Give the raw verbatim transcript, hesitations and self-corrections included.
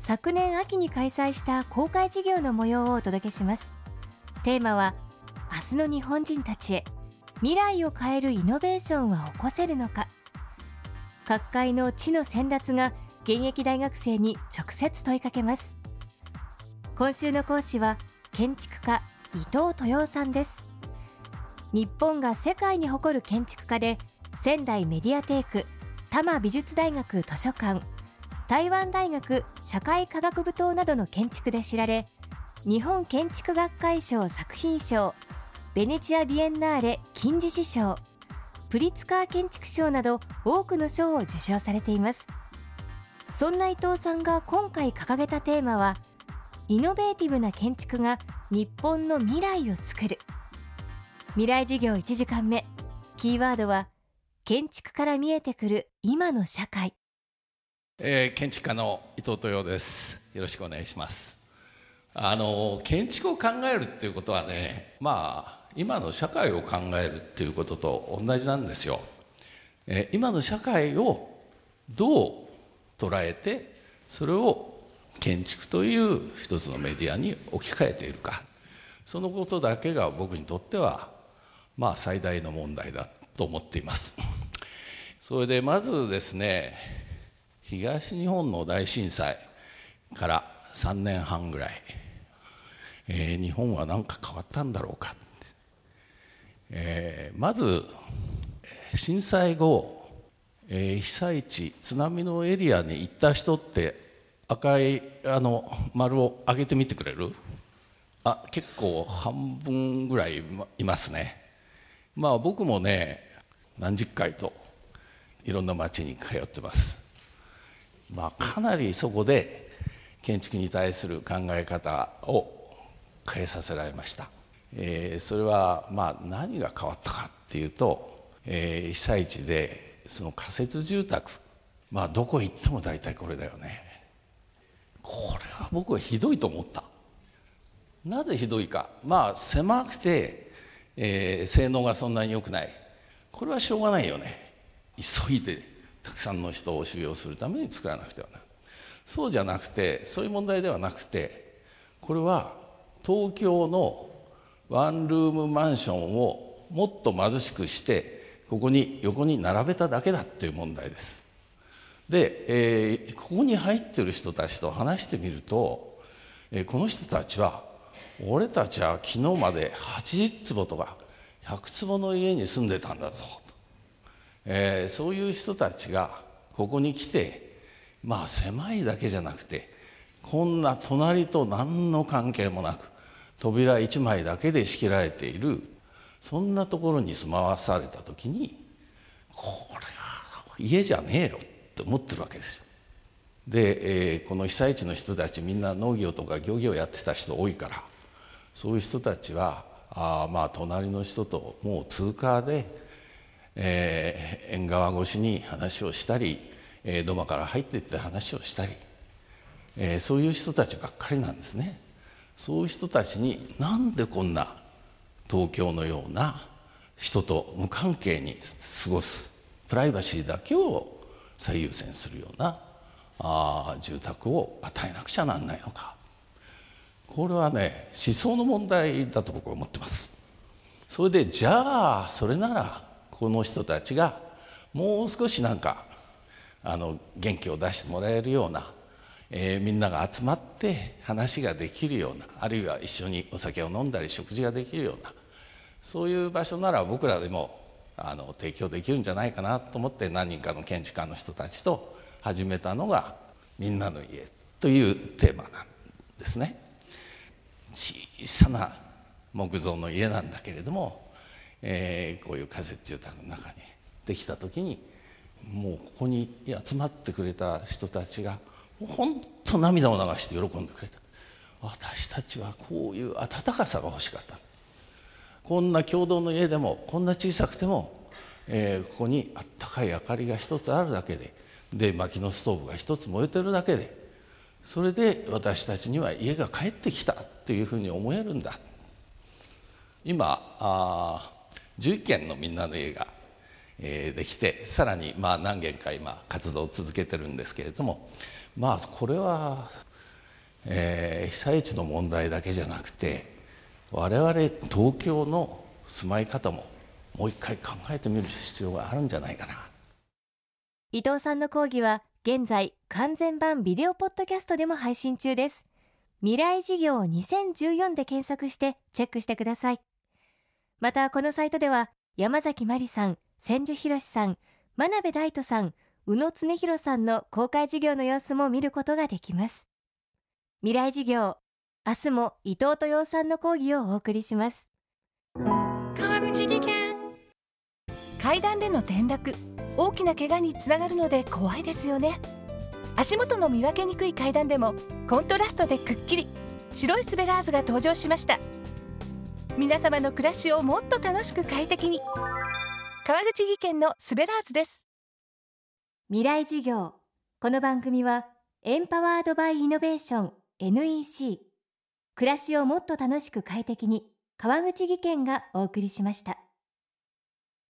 昨年秋に開催した公開授業の模様をお届けします。テーマは、明日の日本人たちへ、未来を変えるイノベーションは起こせるのか。各界の知の先達が現役大学生に直接問いかけます。今週の講師は建築家伊藤豊雄さんです。日本が世界に誇る建築家で、仙台メディアテイク、多摩美術大学図書館、台湾大学社会科学部棟などの建築で知られ、日本建築学会賞作品賞、ベネチアビエンナーレ金獅子賞、プリツカー建築賞など多くの賞を受賞されています。そんな伊藤さんが今回掲げたテーマは、イノベーティブな建築が日本の未来を作る。未来授業いちじかんめ、キーワードは建築から見えてくる今の社会。えー、建築家の伊藤豊雄です。よろしくお願いします。あの建築を考えるっていうことはね、まあ今の社会を考えるっていうことと同じなんですよ。えー、今の社会をどう捉えて、それを建築という一つのメディアに置き換えているか、そのことだけが僕にとってはまあ最大の問題だと思っています。それでまずですね、東日本の大震災からさんねんはんぐらい、えー、日本は何か変わったんだろうか、えー、まず震災後、えー、被災地、津波のエリアに行った人って、赤いあの丸を上げてみてくれる？あ、結構半分ぐらいいますね。まあ僕もね、何十回といろんな町に通ってます。まあかなりそこで建築に対する考え方を変えさせられました。えー、それはまあ何が変わったかっていうと、えー、被災地でその仮設住宅、まあどこ行っても大体これだよね。これは僕はひどいと思った。なぜひどいか、まあ狭くて、えー、性能がそんなに良くない、これはしょうがないよね。急いでたくさんの人を収容するために作らなくてはならない。そうじゃなくて、そういう問題ではなくて、これは東京のワンルームマンションをもっと貧しくして、ここに横に並べただけだっていう問題です。で、えー、ここに入ってる人たちと話してみると、えー、この人たちは、俺たちは昨日まではちじゅうつぼとかひゃくつぼの家に住んでたんだぞ、えー、そういう人たちがここに来て、まあ狭いだけじゃなくて、こんな隣と何の関係もなく扉いちまいだけで仕切られている、そんなところに住まわされた時に、これは家じゃねえよって思ってるわけですよ。で、えー、この被災地の人たち、みんな農業とか漁業やってた人多いから、そういう人たちはあまあ隣の人ともう通過で、えー、縁側越しに話をしたり、えー、土間から入っていって話をしたり、えー、そういう人たちばっかりなんですね。そういう人たちに、なんでこんな東京のような人と無関係に過ごす、プライバシーだけを最優先するようなあ住宅を与えなくちゃなんないのか。これはね、思想の問題だと僕は思ってます。それで、じゃあそれならこの人たちがもう少しなんかあの元気を出してもらえるような、えー、みんなが集まって話ができるような、あるいは一緒にお酒を飲んだり食事ができるような、そういう場所なら僕らでもあの提供できるんじゃないかなと思って、何人かの建築家の人たちと始めたのがみんなの家というテーマなんですね。小さな木造の家なんだけれども、えー、こういう仮設住宅の中にできた時に、もうここに集まってくれた人たちが本当涙を流して喜んでくれた。私たちはこういう温かさが欲しかった。こんな共同の家でもこんな小さくても、えー、ここにあったかい明かりが一つあるだけで、で薪のストーブが一つ燃えてるだけで、それで私たちには家が帰ってきたっていうふうに思えるんだ。今あじゅっけんのみんなの家が、えー、できて、さらにまあ何軒か今活動を続けてるんですけれども、まあこれは、えー、被災地の問題だけじゃなくて、我々東京の住まい方ももう一回考えてみる必要があるんじゃないかな。伊藤さんの講義は現在完全版ビデオポッドキャストでも配信中です。未来事業にせんじゅうよんで検索してチェックしてください。またこのサイトでは山崎真理さん、千住博さん、真鍋大斗さん、宇野恒博さんの公開授業の様子も見ることができます。未来授業、明日も伊藤豊さんの講義をお送りします。川口技研。階段での転落、大きな怪我につながるので怖いですよね。足元の見分けにくい階段でもコントラストでくっきり白いスベラーズが登場しました。皆様の暮らしをもっと楽しく快適に、川口技研のスベラーズです。未来授業。この番組はエンパワードバイイノベーション エヌイーシー、 暮らしをもっと楽しく快適に、川口技研がお送りしました。